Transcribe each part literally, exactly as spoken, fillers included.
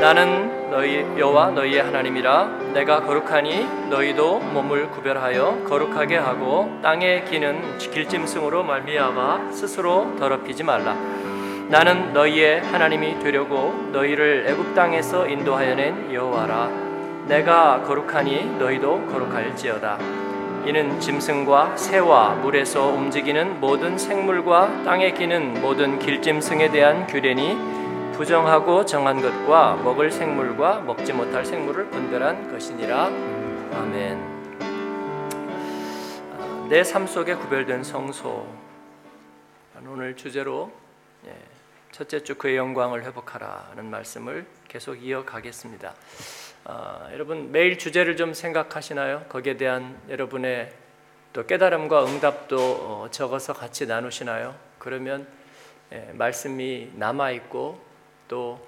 나는 너희 여호와 너희의 하나님이라. 내가 거룩하니 너희도 몸을 구별하여 거룩하게 하고 땅에 기는 길짐승으로 말미암아 스스로 더럽히지 말라. 나는 너희의 하나님이 되려고 너희를 애굽 땅에서 인도하여낸 여호와라. 내가 거룩하니 너희도 거룩할지어다. 이는 짐승과 새와 물에서 움직이는 모든 생물과 땅에 기는 모든 길짐승에 대한 규례니 부정하고 정한 것과 먹을 생물과 먹지 못할 생물을 분별한 것이니라. 아멘. 내 삶 속에 구별된 성소, 오늘 주제로 첫째 주 그의 영광을 회복하라는 말씀을 계속 이어가겠습니다. 아, 여러분 매일 주제를 좀 생각하시나요? 거기에 대한 여러분의 또 깨달음과 응답도 적어서 같이 나누시나요? 그러면 예, 말씀이 남아있고 또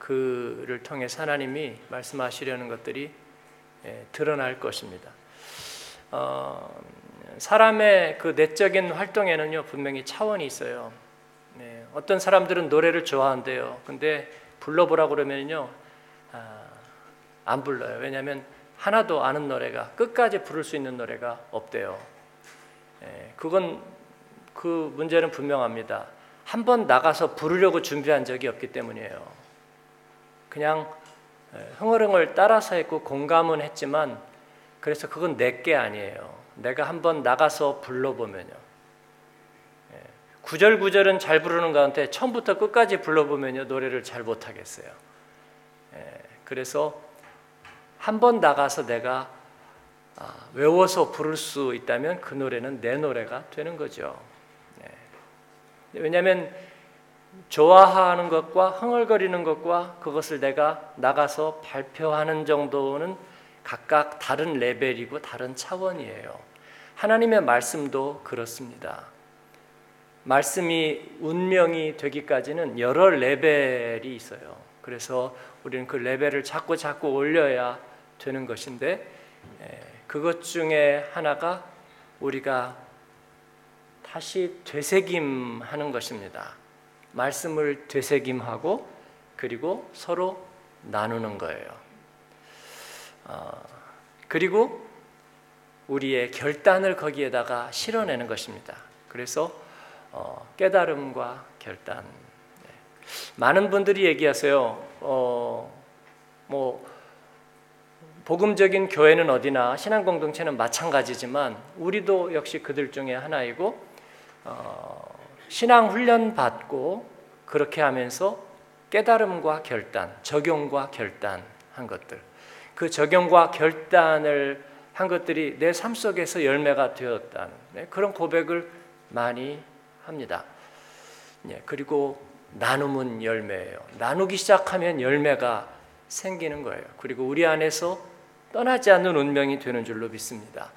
그를 통해서 하나님이 말씀하시려는 것들이 드러날 것입니다. 어, 사람의 그 내적인 활동에는요 분명히 차원이 있어요. 네, 어떤 사람들은 노래를 좋아한대요. 근데 불러보라고 그러면요 아, 안 불러요. 왜냐하면 하나도 아는 노래가 끝까지 부를 수 있는 노래가 없대요. 네, 그건 그 문제는 분명합니다. 한 번 나가서 부르려고 준비한 적이 없기 때문이에요. 그냥 흥얼흥얼 따라서 했고 공감은 했지만 그래서 그건 내게 아니에요. 내가 한 번 나가서 불러보면요. 구절구절은 잘 부르는 가운데 처음부터 끝까지 불러보면요. 노래를 잘 못하겠어요. 그래서 한 번 나가서 내가 외워서 부를 수 있다면 그 노래는 내 노래가 되는 거죠. 왜냐하면 좋아하는 것과 흥얼거리는 것과 그것을 내가 나가서 발표하는 정도는 각각 다른 레벨이고 다른 차원이에요. 하나님의 말씀도 그렇습니다. 말씀이 운명이 되기까지는 여러 레벨이 있어요. 그래서 우리는 그 레벨을 자꾸 자꾸 올려야 되는 것인데 그것 중에 하나가 우리가 다시 되새김하는 것입니다. 말씀을 되새김하고 그리고 서로 나누는 거예요. 어, 그리고 우리의 결단을 거기에다가 실어내는 것입니다. 그래서 어, 깨달음과 결단. 네. 많은 분들이 얘기하세요. 어, 뭐 복음적인 교회는 어디나 신앙 공동체는 마찬가지지만 우리도 역시 그들 중에 하나이고 어, 신앙 훈련 받고 그렇게 하면서 깨달음과 결단, 적용과 결단 한 것들, 그 적용과 결단을 한 것들이 내 삶 속에서 열매가 되었다는 네, 그런 고백을 많이 합니다. 예, 그리고 나눔은 열매예요. 나누기 시작하면 열매가 생기는 거예요. 그리고 우리 안에서 떠나지 않는 운명이 되는 줄로 믿습니다.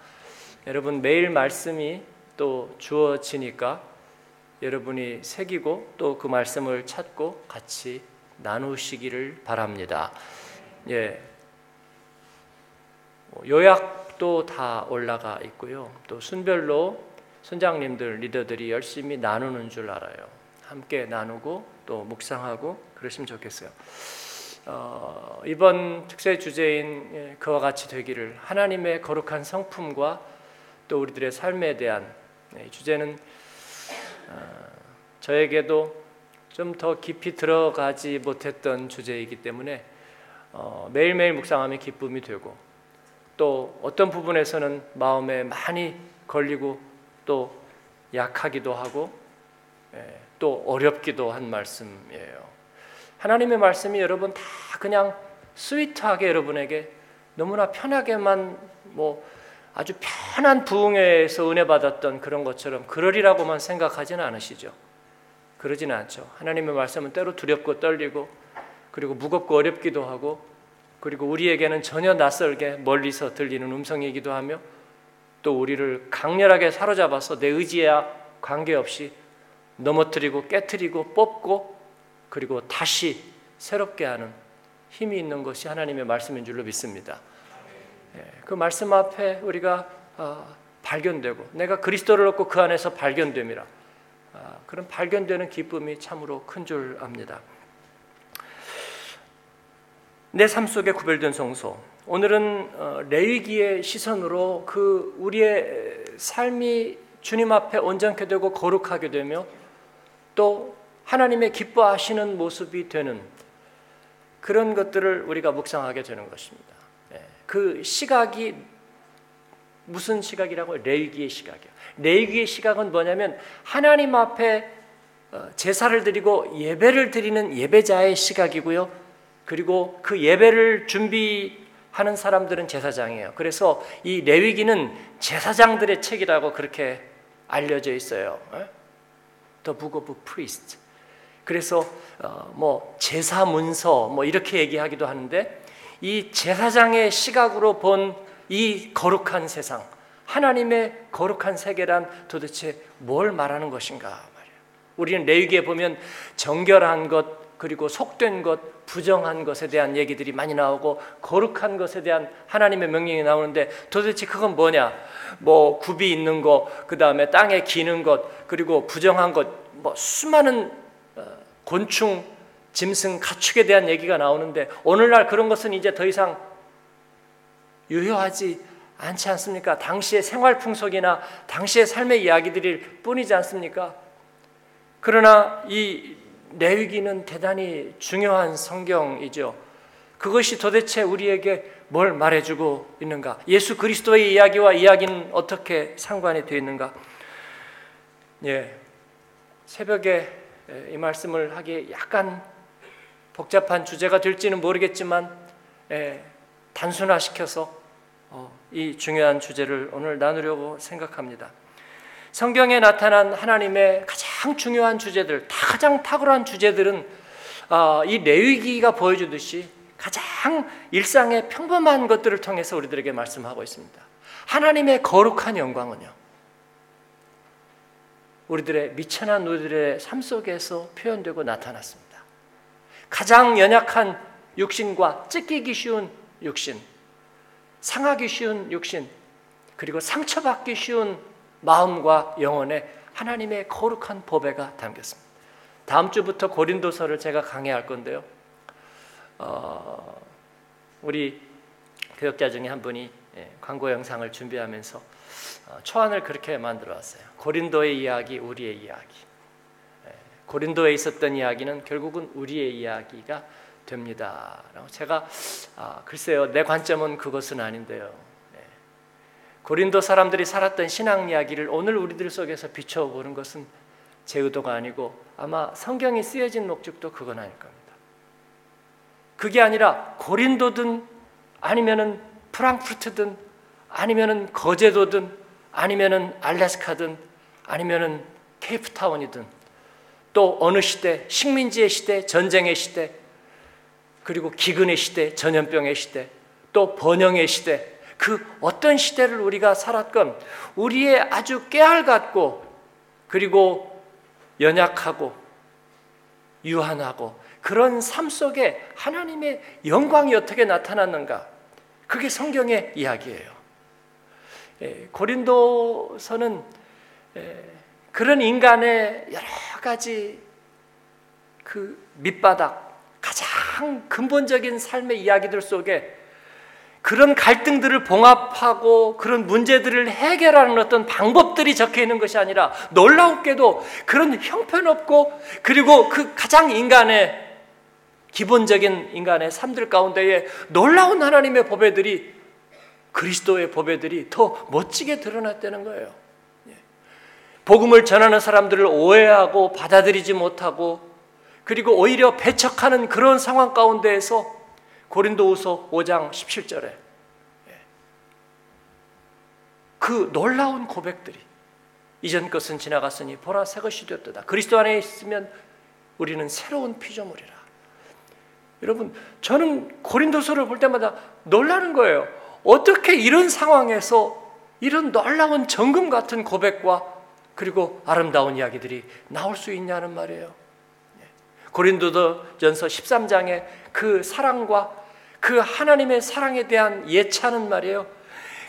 여러분 매일 말씀이 또 주어지니까 여러분이 새기고 또 그 말씀을 찾고 같이 나누시기를 바랍니다. 예, 요약도 다 올라가 있고요. 또 순별로 선장님들, 리더들이 열심히 나누는 줄 알아요. 함께 나누고 또 묵상하고 그러시면 좋겠어요. 어, 이번 특세 주제인 그와 같이 되기를 하나님의 거룩한 성품과 또 우리들의 삶에 대한 이 주제는 저에게도 좀 더 깊이 들어가지 못했던 주제이기 때문에 매일매일 묵상하면 기쁨이 되고 또 어떤 부분에서는 마음에 많이 걸리고 또 약하기도 하고 또 어렵기도 한 말씀이에요. 하나님의 말씀이 여러분 다 그냥 스위트하게 여러분에게 너무나 편하게만 뭐 아주 편한 부흥회에서 은혜 받았던 그런 것처럼 그러리라고만 생각하지는 않으시죠. 그러지는 않죠. 하나님의 말씀은 때로 두렵고 떨리고 그리고 무겁고 어렵기도 하고 그리고 우리에게는 전혀 낯설게 멀리서 들리는 음성이기도 하며 또 우리를 강렬하게 사로잡아서 내 의지와 관계없이 넘어뜨리고 깨트리고 뽑고 그리고 다시 새롭게 하는 힘이 있는 것이 하나님의 말씀인 줄로 믿습니다. 그 말씀 앞에 우리가 발견되고 내가 그리스도를 얻고 그 안에서 발견됨이라 그런 발견되는 기쁨이 참으로 큰 줄 압니다. 내 삶 속에 구별된 성소. 오늘은 레위기의 시선으로 그 우리의 삶이 주님 앞에 온전케 되고 거룩하게 되며 또 하나님의 기뻐하시는 모습이 되는 그런 것들을 우리가 묵상하게 되는 것입니다. 그 시각이 무슨 시각이라고요? 레위기의 시각이요. 레위기의 시각은 뭐냐면 하나님 앞에 제사를 드리고 예배를 드리는 예배자의 시각이고요. 그리고 그 예배를 준비하는 사람들은 제사장이에요. 그래서 이 레위기는 제사장들의 책이라고 그렇게 알려져 있어요. The Book of Priests. 그래서 뭐 제사 문서 뭐 이렇게 얘기하기도 하는데 이 제사장의 시각으로 본 이 거룩한 세상, 하나님의 거룩한 세계란 도대체 뭘 말하는 것인가 말이에요. 우리는 레위기에 보면 정결한 것, 그리고 속된 것, 부정한 것에 대한 얘기들이 많이 나오고 거룩한 것에 대한 하나님의 명령이 나오는데 도대체 그건 뭐냐? 뭐 굽이 있는 것, 그 다음에 땅에 기는 것, 그리고 부정한 것, 뭐 수많은 곤충, 짐승, 가축에 대한 얘기가 나오는데 오늘날 그런 것은 이제 더 이상 유효하지 않지 않습니까? 당시의 생활 풍속이나 당시의 삶의 이야기들일 뿐이지 않습니까? 그러나 이 레위기는 대단히 중요한 성경이죠. 그것이 도대체 우리에게 뭘 말해주고 있는가? 예수 그리스도의 이야기와 이야기는 어떻게 상관이 되어 있는가? 예, 새벽에 이 말씀을 하기에 약간 복잡한 주제가 될지는 모르겠지만 예, 단순화시켜서 이 중요한 주제를 오늘 나누려고 생각합니다. 성경에 나타난 하나님의 가장 중요한 주제들, 가장 탁월한 주제들은 이 레위기가 보여주듯이 가장 일상의 평범한 것들을 통해서 우리들에게 말씀하고 있습니다. 하나님의 거룩한 영광은요, 우리들의 미천한 우리들의 삶 속에서 표현되고 나타났습니다. 가장 연약한 육신과 찢기기 쉬운 육신, 상하기 쉬운 육신, 그리고 상처받기 쉬운 마음과 영혼에 하나님의 거룩한 보배가 담겼습니다. 다음 주부터 고린도서를 제가 강해할 건데요. 어, 우리 교역자 중에 한 분이 광고 영상을 준비하면서 초안을 그렇게 만들어왔어요. 고린도의 이야기, 우리의 이야기. 고린도에 있었던 이야기는 결국은 우리의 이야기가 됩니다. 제가 아, 글쎄요, 내 관점은 그것은 아닌데요. 고린도 사람들이 살았던 신앙 이야기를 오늘 우리들 속에서 비춰보는 것은 제 의도가 아니고 아마 성경이 쓰여진 목적도 그건 아닐 겁니다. 그게 아니라 고린도든 아니면은 프랑크푸르트든 아니면은 거제도든 아니면은 알래스카든 아니면은 케이프타운이든 또 어느 시대, 식민지의 시대, 전쟁의 시대, 그리고 기근의 시대, 전염병의 시대, 또 번영의 시대, 그 어떤 시대를 우리가 살았건 우리의 아주 깨알같고 그리고 연약하고 유한하고 그런 삶 속에 하나님의 영광이 어떻게 나타났는가, 그게 성경의 이야기예요. 고린도서는 그런 인간의 여러 가지 그 밑바닥, 가장 근본적인 삶의 이야기들 속에 그런 갈등들을 봉합하고 그런 문제들을 해결하는 어떤 방법들이 적혀 있는 것이 아니라 놀랍게도 그런 형편없고 그리고 그 가장 인간의 기본적인 인간의 삶들 가운데에 놀라운 하나님의 보배들이, 그리스도의 보배들이 더 멋지게 드러났다는 거예요. 복음을 전하는 사람들을 오해하고 받아들이지 못하고 그리고 오히려 배척하는 그런 상황 가운데에서 고린도후서 오 장 십칠 절에 그 놀라운 고백들이, 이전 것은 지나갔으니 보라 새 것이 되었다, 그리스도 안에 있으면 우리는 새로운 피조물이라. 여러분, 저는 고린도서를 볼 때마다 놀라는 거예요. 어떻게 이런 상황에서 이런 놀라운 정금 같은 고백과 그리고 아름다운 이야기들이 나올 수 있냐는 말이에요. 고린도전서 십삼 장에 그 사랑과 그 하나님의 사랑에 대한 예찬은 말이에요,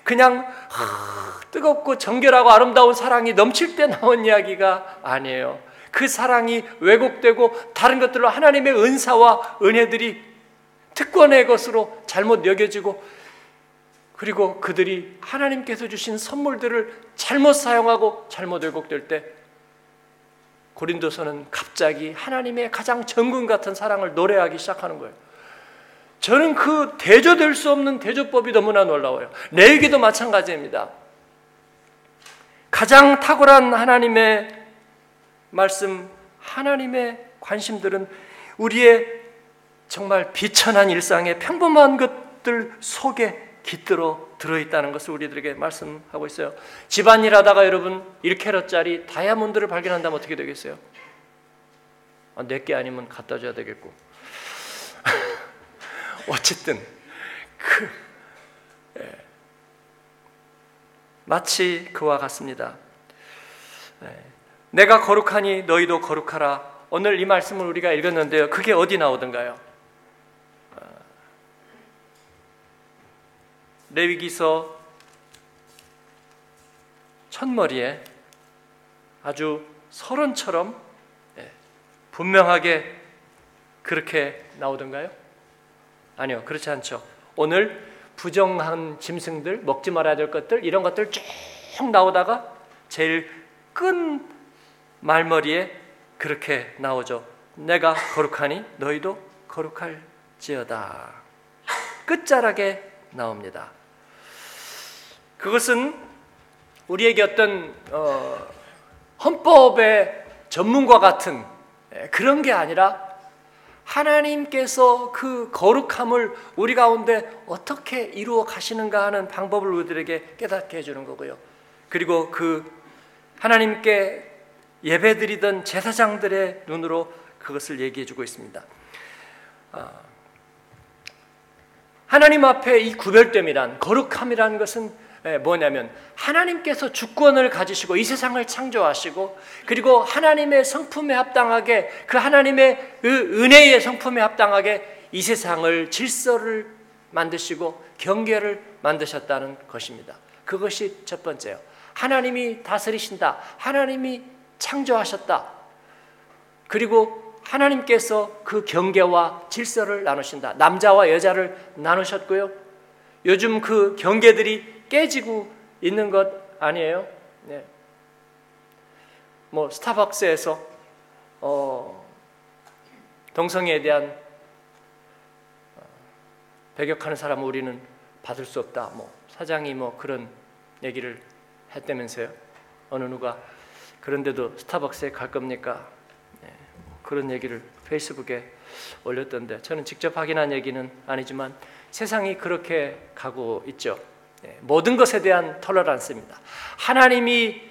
그냥 하, 뜨겁고 정결하고 아름다운 사랑이 넘칠 때 나온 이야기가 아니에요. 그 사랑이 왜곡되고 다른 것들로 하나님의 은사와 은혜들이 특권의 것으로 잘못 여겨지고, 그리고 그들이 하나님께서 주신 선물들을 잘못 사용하고 잘못 왜곡될 때 고린도서는 갑자기 하나님의 가장 정금 같은 사랑을 노래하기 시작하는 거예요. 저는 그 대조될 수 없는 대조법이 너무나 놀라워요. 레위기도 마찬가지입니다. 가장 탁월한 하나님의 말씀, 하나님의 관심들은 우리의 정말 비천한 일상의 평범한 것들 속에 깃들어 들어있다는 것을 우리들에게 말씀하고 있어요. 집안일 하다가 여러분 일 캐럿짜리 다이아몬드를 발견한다면 어떻게 되겠어요? 아, 내게 아니면 갖다 줘야 되겠고. 어쨌든 그, 예. 마치 그와 같습니다. 예. 내가 거룩하니 너희도 거룩하라. 오늘 이 말씀을 우리가 읽었는데요. 그게 어디 나오던가요? 레위기서 첫머리에 아주 서론처럼 분명하게 그렇게 나오던가요? 아니요, 그렇지 않죠. 오늘 부정한 짐승들, 먹지 말아야 될 것들, 이런 것들 쭉 나오다가 제일 끈 말머리에 그렇게 나오죠. 내가 거룩하니 너희도 거룩할지어다. 끝자락에 나옵니다. 그것은 우리에게 어떤 어, 헌법의 전문과 같은 그런 게 아니라 하나님께서 그 거룩함을 우리 가운데 어떻게 이루어 가시는가 하는 방법을 우리들에게 깨닫게 해주는 거고요. 그리고 그 하나님께 예배드리던 제사장들의 눈으로 그것을 얘기해주고 있습니다. 어, 하나님 앞에 이 구별됨이란, 거룩함이란 것은 뭐냐면 하나님께서 주권을 가지시고 이 세상을 창조하시고, 그리고 하나님의 성품에 합당하게, 그 하나님의 은혜의 성품에 합당하게 이 세상을, 질서를 만드시고 경계를 만드셨다는 것입니다. 그것이 첫 번째요. 하나님이 다스리신다. 하나님이 창조하셨다. 그리고 하나님께서 그 경계와 질서를 나누신다. 남자와 여자를 나누셨고요. 요즘 그 경계들이 깨지고 있는 것 아니에요? 네. 뭐 스타벅스에서 어, 동성애에 대한 배격하는 사람을 우리는 받을 수 없다. 뭐 사장이 뭐 그런 얘기를 했다면서요. 어느 누가 그런데도 스타벅스에 갈 겁니까? 그런 얘기를 페이스북에 올렸던데, 저는 직접 확인한 얘기는 아니지만 세상이 그렇게 가고 있죠. 모든 것에 대한 톨러런스입니다. 하나님이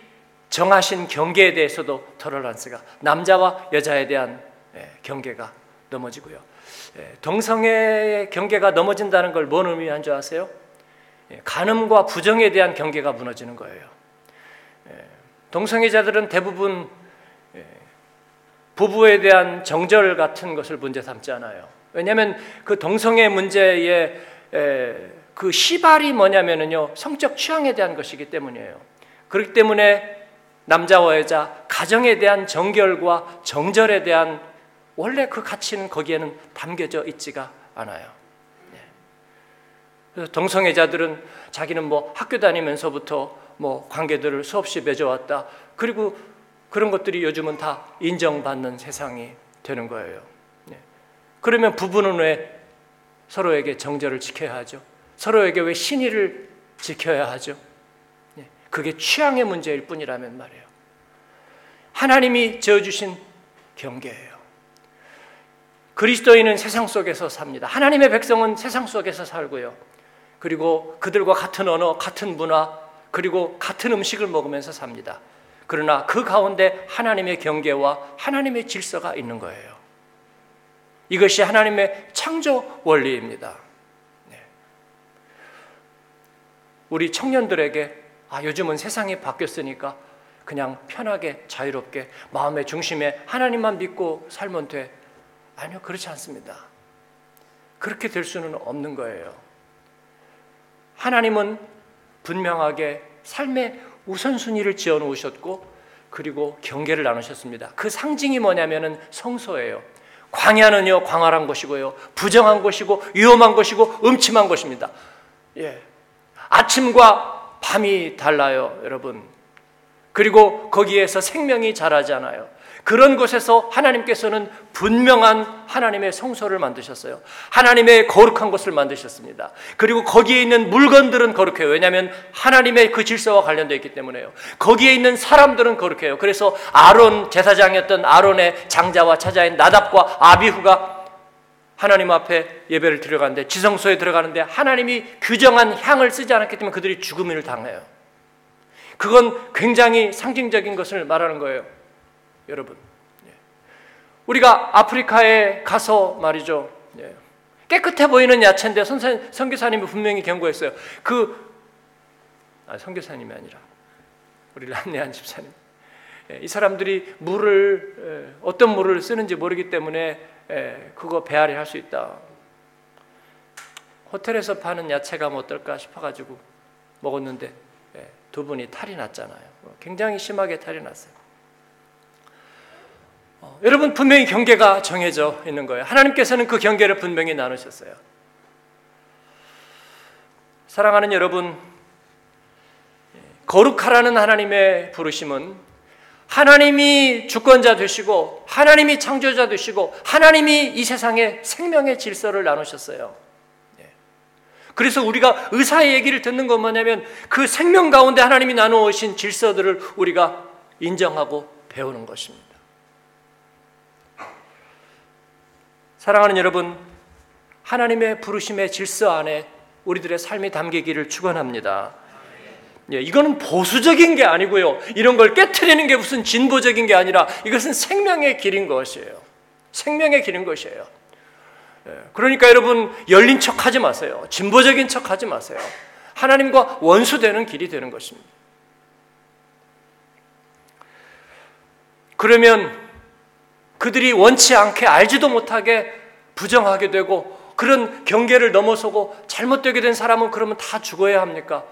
정하신 경계에 대해서도 톨러런스가, 남자와 여자에 대한 경계가 넘어지고요. 동성애의 경계가 넘어진다는 걸 뭔 의미한 줄 아세요? 간음과 부정에 대한 경계가 무너지는 거예요. 동성애자들은 대부분 부부에 대한 정절 같은 것을 문제 삼지 않아요. 왜냐하면 그 동성애 문제의 그 시발이 뭐냐면요, 성적 취향에 대한 것이기 때문이에요. 그렇기 때문에 남자와 여자, 가정에 대한 정결과 정절에 대한 원래 그 가치는 거기에는 담겨져 있지가 않아요. 그래서 동성애자들은 자기는 뭐 학교 다니면서부터 뭐 관계들을 수없이 맺어왔다. 그리고 그런 것들이 요즘은 다 인정받는 세상이 되는 거예요. 그러면 부부는 왜 서로에게 정절을 지켜야 하죠? 서로에게 왜 신의를 지켜야 하죠? 그게 취향의 문제일 뿐이라면 말이에요. 하나님이 지어주신 경계예요. 그리스도인은 세상 속에서 삽니다. 하나님의 백성은 세상 속에서 살고요. 그리고 그들과 같은 언어, 같은 문화, 그리고 같은 음식을 먹으면서 삽니다. 그러나 그 가운데 하나님의 경계와 하나님의 질서가 있는 거예요. 이것이 하나님의 창조 원리입니다. 네. 우리 청년들에게 아, 요즘은 세상이 바뀌었으니까 그냥 편하게 자유롭게 마음의 중심에 하나님만 믿고 살면 돼. 아니요, 그렇지 않습니다. 그렇게 될 수는 없는 거예요. 하나님은 분명하게 삶의 우선순위를 지어놓으셨고, 그리고 경계를 나누셨습니다. 그 상징이 뭐냐면은 성소예요. 광야는요, 광활한 곳이고요. 부정한 곳이고 위험한 곳이고 음침한 곳입니다. 예, 아침과 밤이 달라요, 여러분. 그리고 거기에서 생명이 자라잖아요. 그런 곳에서 하나님께서는 분명한 하나님의 성소를 만드셨어요. 하나님의 거룩한 곳을 만드셨습니다. 그리고 거기에 있는 물건들은 거룩해요. 왜냐하면 하나님의 그 질서와 관련되어 있기 때문에요. 거기에 있는 사람들은 거룩해요. 그래서 아론, 제사장이었던 아론의 장자와 차자인 나답과 아비후가 하나님 앞에 예배를 드려가는데, 지성소에 들어가는데 하나님이 규정한 향을 쓰지 않았기 때문에 그들이 죽음을 당해요. 그건 굉장히 상징적인 것을 말하는 거예요, 여러분. 우리가 아프리카에 가서 말이죠, 깨끗해 보이는 야채인데 선교사님이 분명히 경고했어요. 그 아, 선교사님이 아니라 우리를 안내한 집사님, 이 사람들이 물을 어떤 물을 쓰는지 모르기 때문에 그거 배앓이 할 수 있다. 호텔에서 파는 야채가 뭐 어떨까 싶어가지고 먹었는데 두 분이 탈이 났잖아요. 굉장히 심하게 탈이 났어요. 여러분, 분명히 경계가 정해져 있는 거예요. 하나님께서는 그 경계를 분명히 나누셨어요. 사랑하는 여러분, 거룩하라는 하나님의 부르심은 하나님이 주권자 되시고 하나님이 창조자 되시고 하나님이 이 세상에 생명의 질서를 나누셨어요. 그래서 우리가 의사의 얘기를 듣는 건 뭐냐면 그 생명 가운데 하나님이 나누신 질서들을 우리가 인정하고 배우는 것입니다. 사랑하는 여러분, 하나님의 부르심의 질서 안에 우리들의 삶이 담기기를 축원합니다. 예, 이거는 보수적인 게 아니고요. 이런 걸 깨트리는 게 무슨 진보적인 게 아니라 이것은 생명의 길인 것이에요. 생명의 길인 것이에요. 예, 그러니까 여러분, 열린 척 하지 마세요. 진보적인 척 하지 마세요. 하나님과 원수되는 길이 되는 것입니다. 그러면 그들이 원치 않게 알지도 못하게 부정하게 되고 그런 경계를 넘어서고 잘못되게 된 사람은 그러면 다 죽어야 합니까?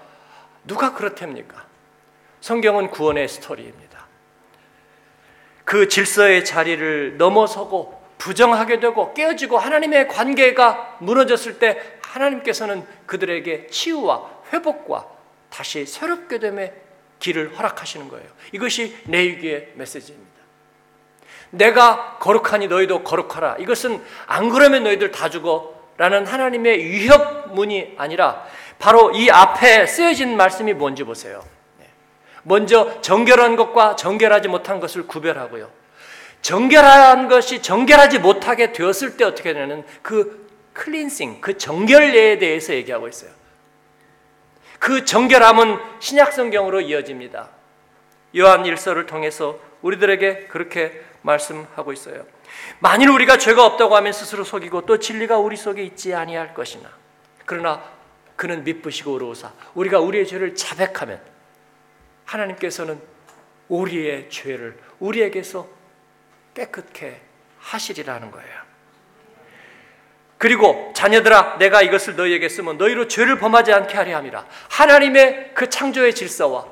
누가 그렇답니까? 성경은 구원의 스토리입니다. 그 질서의 자리를 넘어서고 부정하게 되고 깨어지고 하나님의 관계가 무너졌을 때 하나님께서는 그들에게 치유와 회복과 다시 새롭게 됨의 길을 허락하시는 거예요. 이것이 레위기의 메시지입니다. 내가 거룩하니 너희도 거룩하라. 이것은 안 그러면 너희들 다 죽어라는 하나님의 위협문이 아니라 바로 이 앞에 쓰여진 말씀이 뭔지 보세요. 먼저 정결한 것과 정결하지 못한 것을 구별하고요. 정결한 것이 정결하지 못하게 되었을 때 어떻게 되는 그 클린싱, 그 정결례에 대해서 얘기하고 있어요. 그 정결함은 신약성경으로 이어집니다. 요한 일서를 통해서 우리들에게 그렇게 말씀하고 있어요. 만일 우리가 죄가 없다고 하면 스스로 속이고 또 진리가 우리 속에 있지 아니할 것이나 그러나 그는 미쁘시고 의로우사 우리가 우리의 죄를 자백하면 하나님께서는 우리의 죄를 우리에게서 깨끗게 하시리라는 거예요. 그리고 자녀들아, 내가 이것을 너희에게 쓰면 너희로 죄를 범하지 않게 하려 함이라. 하나님의 그 창조의 질서와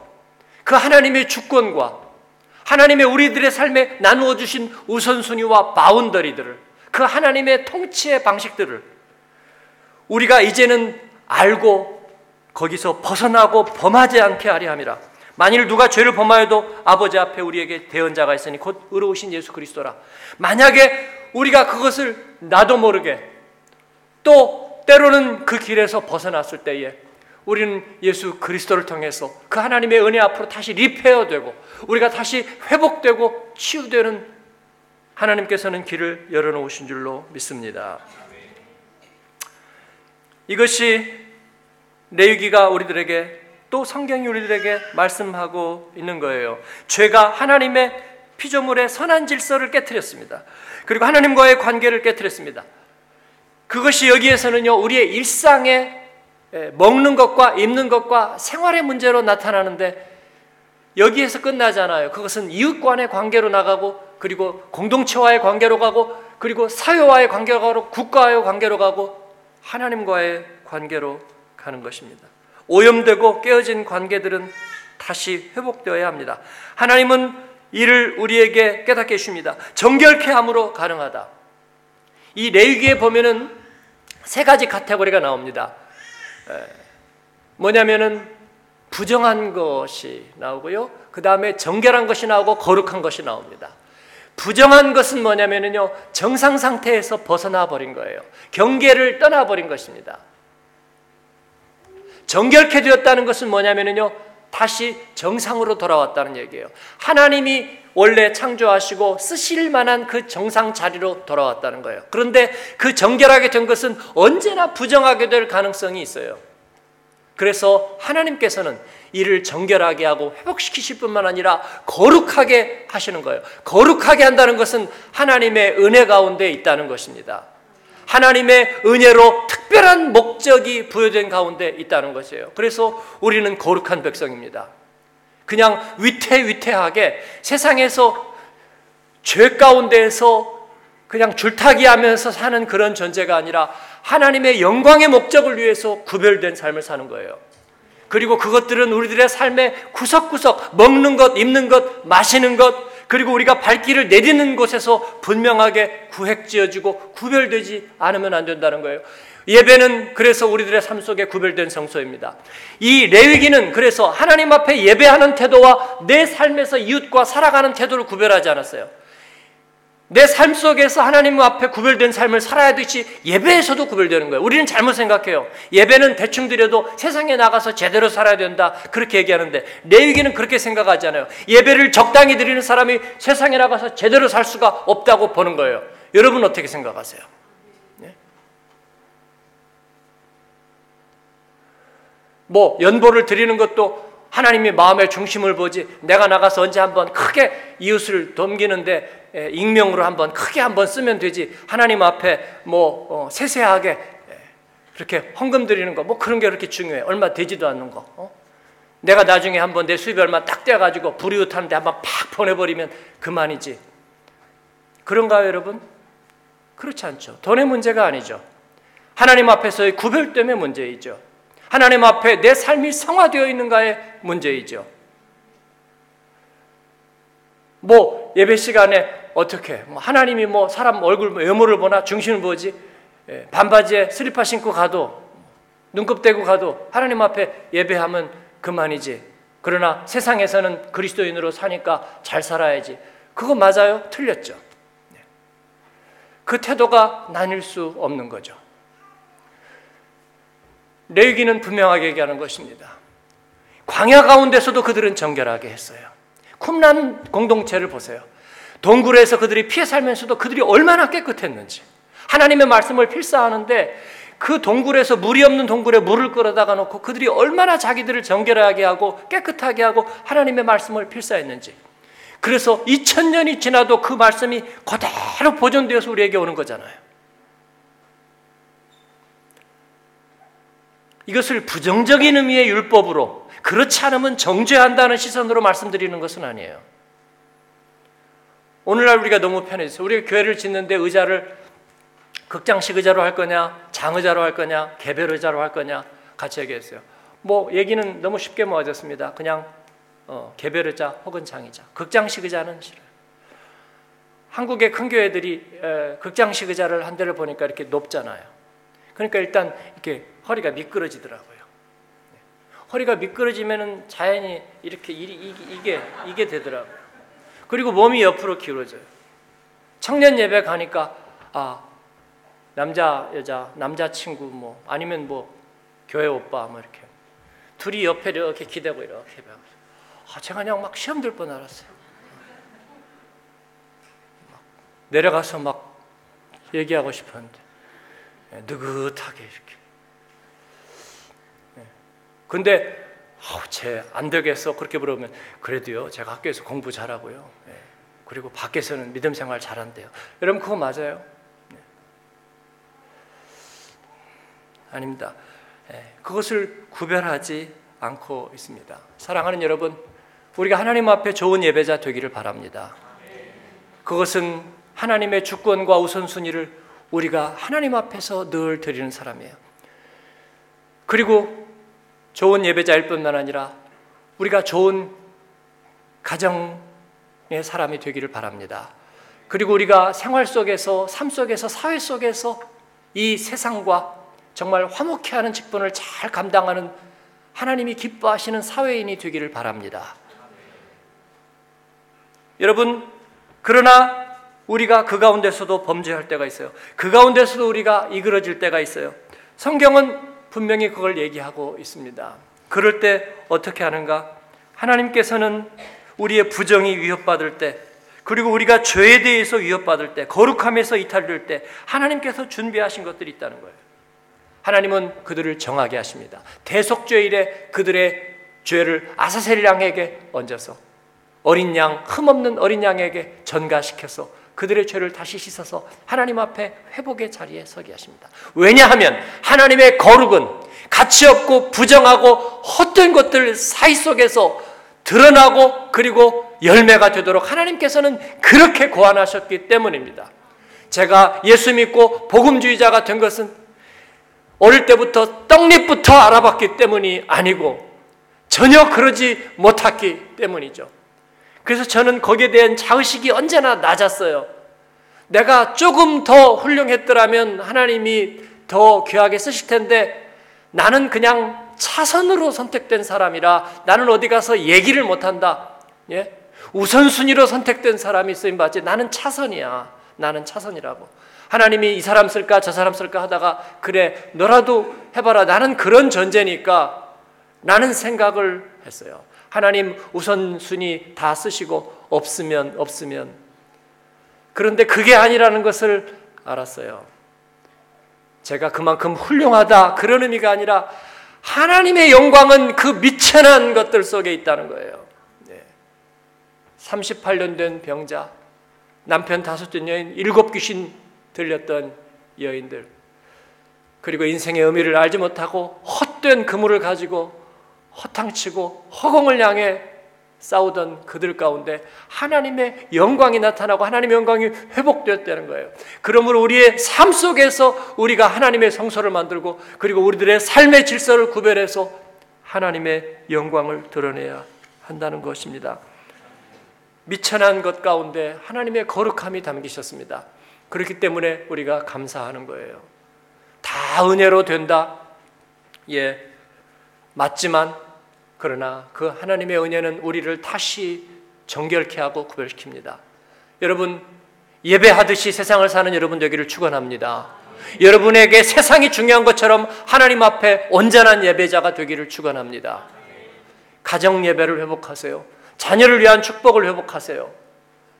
그 하나님의 주권과 하나님의 우리들의 삶에 나누어 주신 우선순위와 바운더리들을, 그 하나님의 통치의 방식들을 우리가 이제는 알고 거기서 벗어나고 범하지 않게 하려 함이라. 만일 누가 죄를 범하여도 아버지 앞에 우리에게 대언자가 있으니 곧 의로우신 예수 그리스도라. 만약에 우리가 그것을 나도 모르게 또 때로는 그 길에서 벗어났을 때에 우리는 예수 그리스도를 통해서 그 하나님의 은혜 앞으로 다시 리페어되고 우리가 다시 회복되고 치유되는 하나님께서는 길을 열어놓으신 줄로 믿습니다. 이것이 레위기가 우리들에게 또 성경이 우리들에게 말씀하고 있는 거예요. 죄가 하나님의 피조물의 선한 질서를 깨트렸습니다. 그리고 하나님과의 관계를 깨트렸습니다. 그것이 여기에서는요, 우리의 일상의 먹는 것과 입는 것과 생활의 문제로 나타나는데 여기에서 끝나잖아요. 그것은 이웃과의 관계로 나가고 그리고 공동체와의 관계로 가고 그리고 사회와의 관계로 가고 국가와의 관계로 가고 하나님과의 관계로 가는 것입니다. 오염되고 깨어진 관계들은 다시 회복되어야 합니다. 하나님은 이를 우리에게 깨닫게 해줍니다. 정결케 함으로 가능하다. 이 레위기에 보면은 세 가지 카테고리가 나옵니다. 뭐냐면은 부정한 것이 나오고요. 그 다음에 정결한 것이 나오고 거룩한 것이 나옵니다. 부정한 것은 뭐냐면은요, 정상 상태에서 벗어나버린 거예요. 경계를 떠나버린 것입니다. 정결케 되었다는 것은 뭐냐면은요, 다시 정상으로 돌아왔다는 얘기예요. 하나님이 원래 창조하시고 쓰실 만한 그 정상 자리로 돌아왔다는 거예요. 그런데 그 정결하게 된 것은 언제나 부정하게 될 가능성이 있어요. 그래서 하나님께서는 이를 정결하게 하고 회복시키실 뿐만 아니라 거룩하게 하시는 거예요. 거룩하게 한다는 것은 하나님의 은혜 가운데 있다는 것입니다. 하나님의 은혜로 특별한 목적이 부여된 가운데 있다는 것이에요. 그래서 우리는 거룩한 백성입니다. 그냥 위태위태하게 세상에서 죄 가운데에서 그냥 줄타기하면서 사는 그런 존재가 아니라 하나님의 영광의 목적을 위해서 구별된 삶을 사는 거예요. 그리고 그것들은 우리들의 삶의 구석구석, 먹는 것, 입는 것, 마시는 것, 그리고 우리가 발길을 내딛는 곳에서 분명하게 구획지어지고 구별되지 않으면 안 된다는 거예요. 예배는 그래서 우리들의 삶 속에 구별된 성소입니다. 이 레위기는 그래서 하나님 앞에 예배하는 태도와 내 삶에서 이웃과 살아가는 태도를 구별하지 않았어요. 내 삶 속에서 하나님 앞에 구별된 삶을 살아야 되지 예배에서도 구별되는 거예요. 우리는 잘못 생각해요. 예배는 대충 드려도 세상에 나가서 제대로 살아야 된다 그렇게 얘기하는데 레위기는 그렇게 생각하지 않아요. 예배를 적당히 드리는 사람이 세상에 나가서 제대로 살 수가 없다고 보는 거예요. 여러분 어떻게 생각하세요? 네? 뭐 연보를 드리는 것도 하나님이 마음의 중심을 보지 내가 나가서 언제 한번 크게 이웃을 돕기는데 익명으로 한번 크게 한번 쓰면 되지 하나님 앞에 뭐 세세하게 그렇게 헌금 드리는 거 뭐 그런 게 그렇게 중요해. 얼마 되지도 않는 거. 어? 내가 나중에 한번 내 수입이 얼마 딱 떼가지고 불이웃 하는데 한번 팍 보내버리면 그만이지. 그런가요 여러분? 그렇지 않죠. 돈의 문제가 아니죠. 하나님 앞에서의 구별 때문에 문제이죠. 하나님 앞에 내 삶이 성화되어 있는가의 문제이죠. 뭐 예배 시간에 어떻게 하나님이 뭐 사람 얼굴 외모를 보나 중심을 보지 반바지에 슬리퍼 신고 가도 눈곱 대고 가도 하나님 앞에 예배하면 그만이지. 그러나 세상에서는 그리스도인으로 사니까 잘 살아야지. 그거 맞아요? 틀렸죠. 그 태도가 나뉠 수 없는 거죠. 레위기는 분명하게 얘기하는 것입니다. 광야 가운데서도 그들은 정결하게 했어요. 쿰란 공동체를 보세요. 동굴에서 그들이 피해 살면서도 그들이 얼마나 깨끗했는지. 하나님의 말씀을 필사하는데 그 동굴에서 물이 없는 동굴에 물을 끌어다가 놓고 그들이 얼마나 자기들을 정결하게 하고 깨끗하게 하고 하나님의 말씀을 필사했는지. 그래서 이천 년이 지나도 그 말씀이 그대로 보존되어서 우리에게 오는 거잖아요. 이것을 부정적인 의미의 율법으로 그렇지 않으면 정죄한다는 시선으로 말씀드리는 것은 아니에요. 오늘날 우리가 너무 편해졌어요. 우리가 교회를 짓는데 의자를 극장식 의자로 할 거냐, 장의자로 할 거냐, 개별 의자로 할 거냐 같이 얘기했어요. 뭐 얘기는 너무 쉽게 모아졌습니다. 그냥 어, 개별 의자 혹은 장의자. 극장식 의자는 싫어요. 한국의 큰 교회들이 에, 극장식 의자를 한 대를 보니까 이렇게 높잖아요. 그러니까 일단 이렇게 허리가 미끄러지더라고요. 허리가 미끄러지면은 자연히 이렇게 이, 이, 이게 이게 되더라고요. 그리고 몸이 옆으로 기울어져요. 청년 예배 가니까 아 남자 여자 남자 친구 뭐 아니면 뭐 교회 오빠 뭐 이렇게 둘이 옆에 이렇게 기대고 이렇게 예배하고 아 제가 그냥 막 시험 들 뻔 알았어요. 막 내려가서 막 얘기하고 싶었는데. 느긋하게 이렇게. 근데 아우 쟤 안 되겠어 그렇게 물어보면 그래도요 제가 학교에서 공부 잘하고요. 그리고 밖에서는 믿음 생활 잘한대요. 여러분 그거 맞아요? 아닙니다. 그것을 구별하지 않고 있습니다. 사랑하는 여러분, 우리가 하나님 앞에 좋은 예배자 되기를 바랍니다. 그것은 하나님의 주권과 우선순위를 우리가 하나님 앞에서 늘 드리는 사람이에요. 그리고 좋은 예배자일 뿐만 아니라 우리가 좋은 가정의 사람이 되기를 바랍니다. 그리고 우리가 생활 속에서, 삶 속에서, 사회 속에서 이 세상과 정말 화목케 하는 직분을 잘 감당하는 하나님이 기뻐하시는 사회인이 되기를 바랍니다. 여러분, 그러나 우리가 그 가운데서도 범죄할 때가 있어요. 그 가운데서도 우리가 이그러질 때가 있어요. 성경은 분명히 그걸 얘기하고 있습니다. 그럴 때 어떻게 하는가? 하나님께서는 우리의 부정이 위협받을 때, 그리고 우리가 죄에 대해서 위협받을 때, 거룩함에서 이탈될 때 하나님께서 준비하신 것들이 있다는 거예요. 하나님은 그들을 정하게 하십니다. 대속죄일에 그들의 죄를 아사셀 양에게 얹어서, 어린 양, 흠없는 어린 양에게 전가시켜서 그들의 죄를 다시 씻어서 하나님 앞에 회복의 자리에 서게 하십니다. 왜냐하면 하나님의 거룩은 가치없고 부정하고 헛된 것들 사이 속에서 드러나고 그리고 열매가 되도록 하나님께서는 그렇게 고안하셨기 때문입니다. 제가 예수 믿고 복음주의자가 된 것은 어릴 때부터 떡잎부터 알아봤기 때문이 아니고 전혀 그러지 못했기 때문이죠. 그래서 저는 거기에 대한 자의식이 언제나 낮았어요. 내가 조금 더 훌륭했더라면 하나님이 더 귀하게 쓰실 텐데 나는 그냥 차선으로 선택된 사람이라 나는 어디 가서 얘기를 못한다. 예? 우선순위로 선택된 사람이 쓰임받지 나는 차선이야. 나는 차선이라고. 하나님이 이 사람 쓸까 저 사람 쓸까 하다가 그래 너라도 해봐라. 나는 그런 존재니까 라는 생각을 했어요. 하나님 우선순위 다 쓰시고 없으면 없으면. 그런데 그게 아니라는 것을 알았어요. 제가 그만큼 훌륭하다 그런 의미가 아니라 하나님의 영광은 그 미천한 것들 속에 있다는 거예요. 삼십팔 년 된 병자, 남편 다섯 된 여인, 일곱 귀신 들렸던 여인들, 그리고 인생의 의미를 알지 못하고 헛된 그물을 가지고 허탕치고 허공을 향해 싸우던 그들 가운데 하나님의 영광이 나타나고 하나님의 영광이 회복되었다는 거예요. 그러므로 우리의 삶 속에서 우리가 하나님의 성소를 만들고 그리고 우리들의 삶의 질서를 구별해서 하나님의 영광을 드러내야 한다는 것입니다. 미천한 것 가운데 하나님의 거룩함이 담기셨습니다. 그렇기 때문에 우리가 감사하는 거예요. 다 은혜로 된다. 예, 맞지만 그러나 그 하나님의 은혜는 우리를 다시 정결케 하고 구별시킵니다. 여러분, 예배하듯이 세상을 사는 여러분 되기를 축원합니다. 여러분에게 세상이 중요한 것처럼 하나님 앞에 온전한 예배자가 되기를 축원합니다. 가정 예배를 회복하세요. 자녀를 위한 축복을 회복하세요.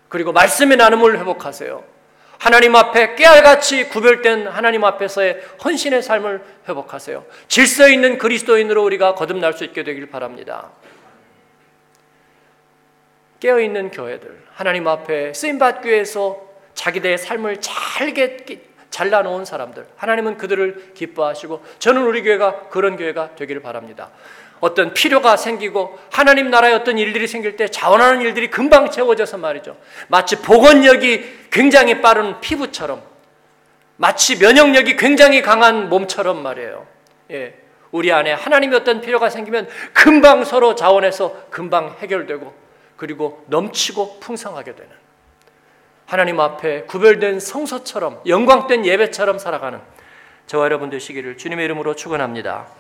그리고 말씀의 나눔을 회복하세요. 하나님 앞에 깨알같이 구별된 하나님 앞에서의 헌신의 삶을 회복하세요. 질서 있는 그리스도인으로 우리가 거듭날 수 있게 되길 바랍니다. 깨어있는 교회들, 하나님 앞에 쓰임받기에서 자기들의 삶을 잘게 잘라놓은 사람들, 하나님은 그들을 기뻐하시고 저는 우리 교회가 그런 교회가 되기를 바랍니다. 어떤 필요가 생기고 하나님 나라에 어떤 일들이 생길 때 자원하는 일들이 금방 채워져서 말이죠. 마치 보건력이 굉장히 빠른 피부처럼, 마치 면역력이 굉장히 강한 몸처럼 말이에요. 예, 우리 안에 하나님의 어떤 필요가 생기면 금방 서로 자원해서 금방 해결되고 그리고 넘치고 풍성하게 되는, 하나님 앞에 구별된 성소처럼 영광된 예배처럼 살아가는 저와 여러분 되시기를 주님의 이름으로 축원합니다.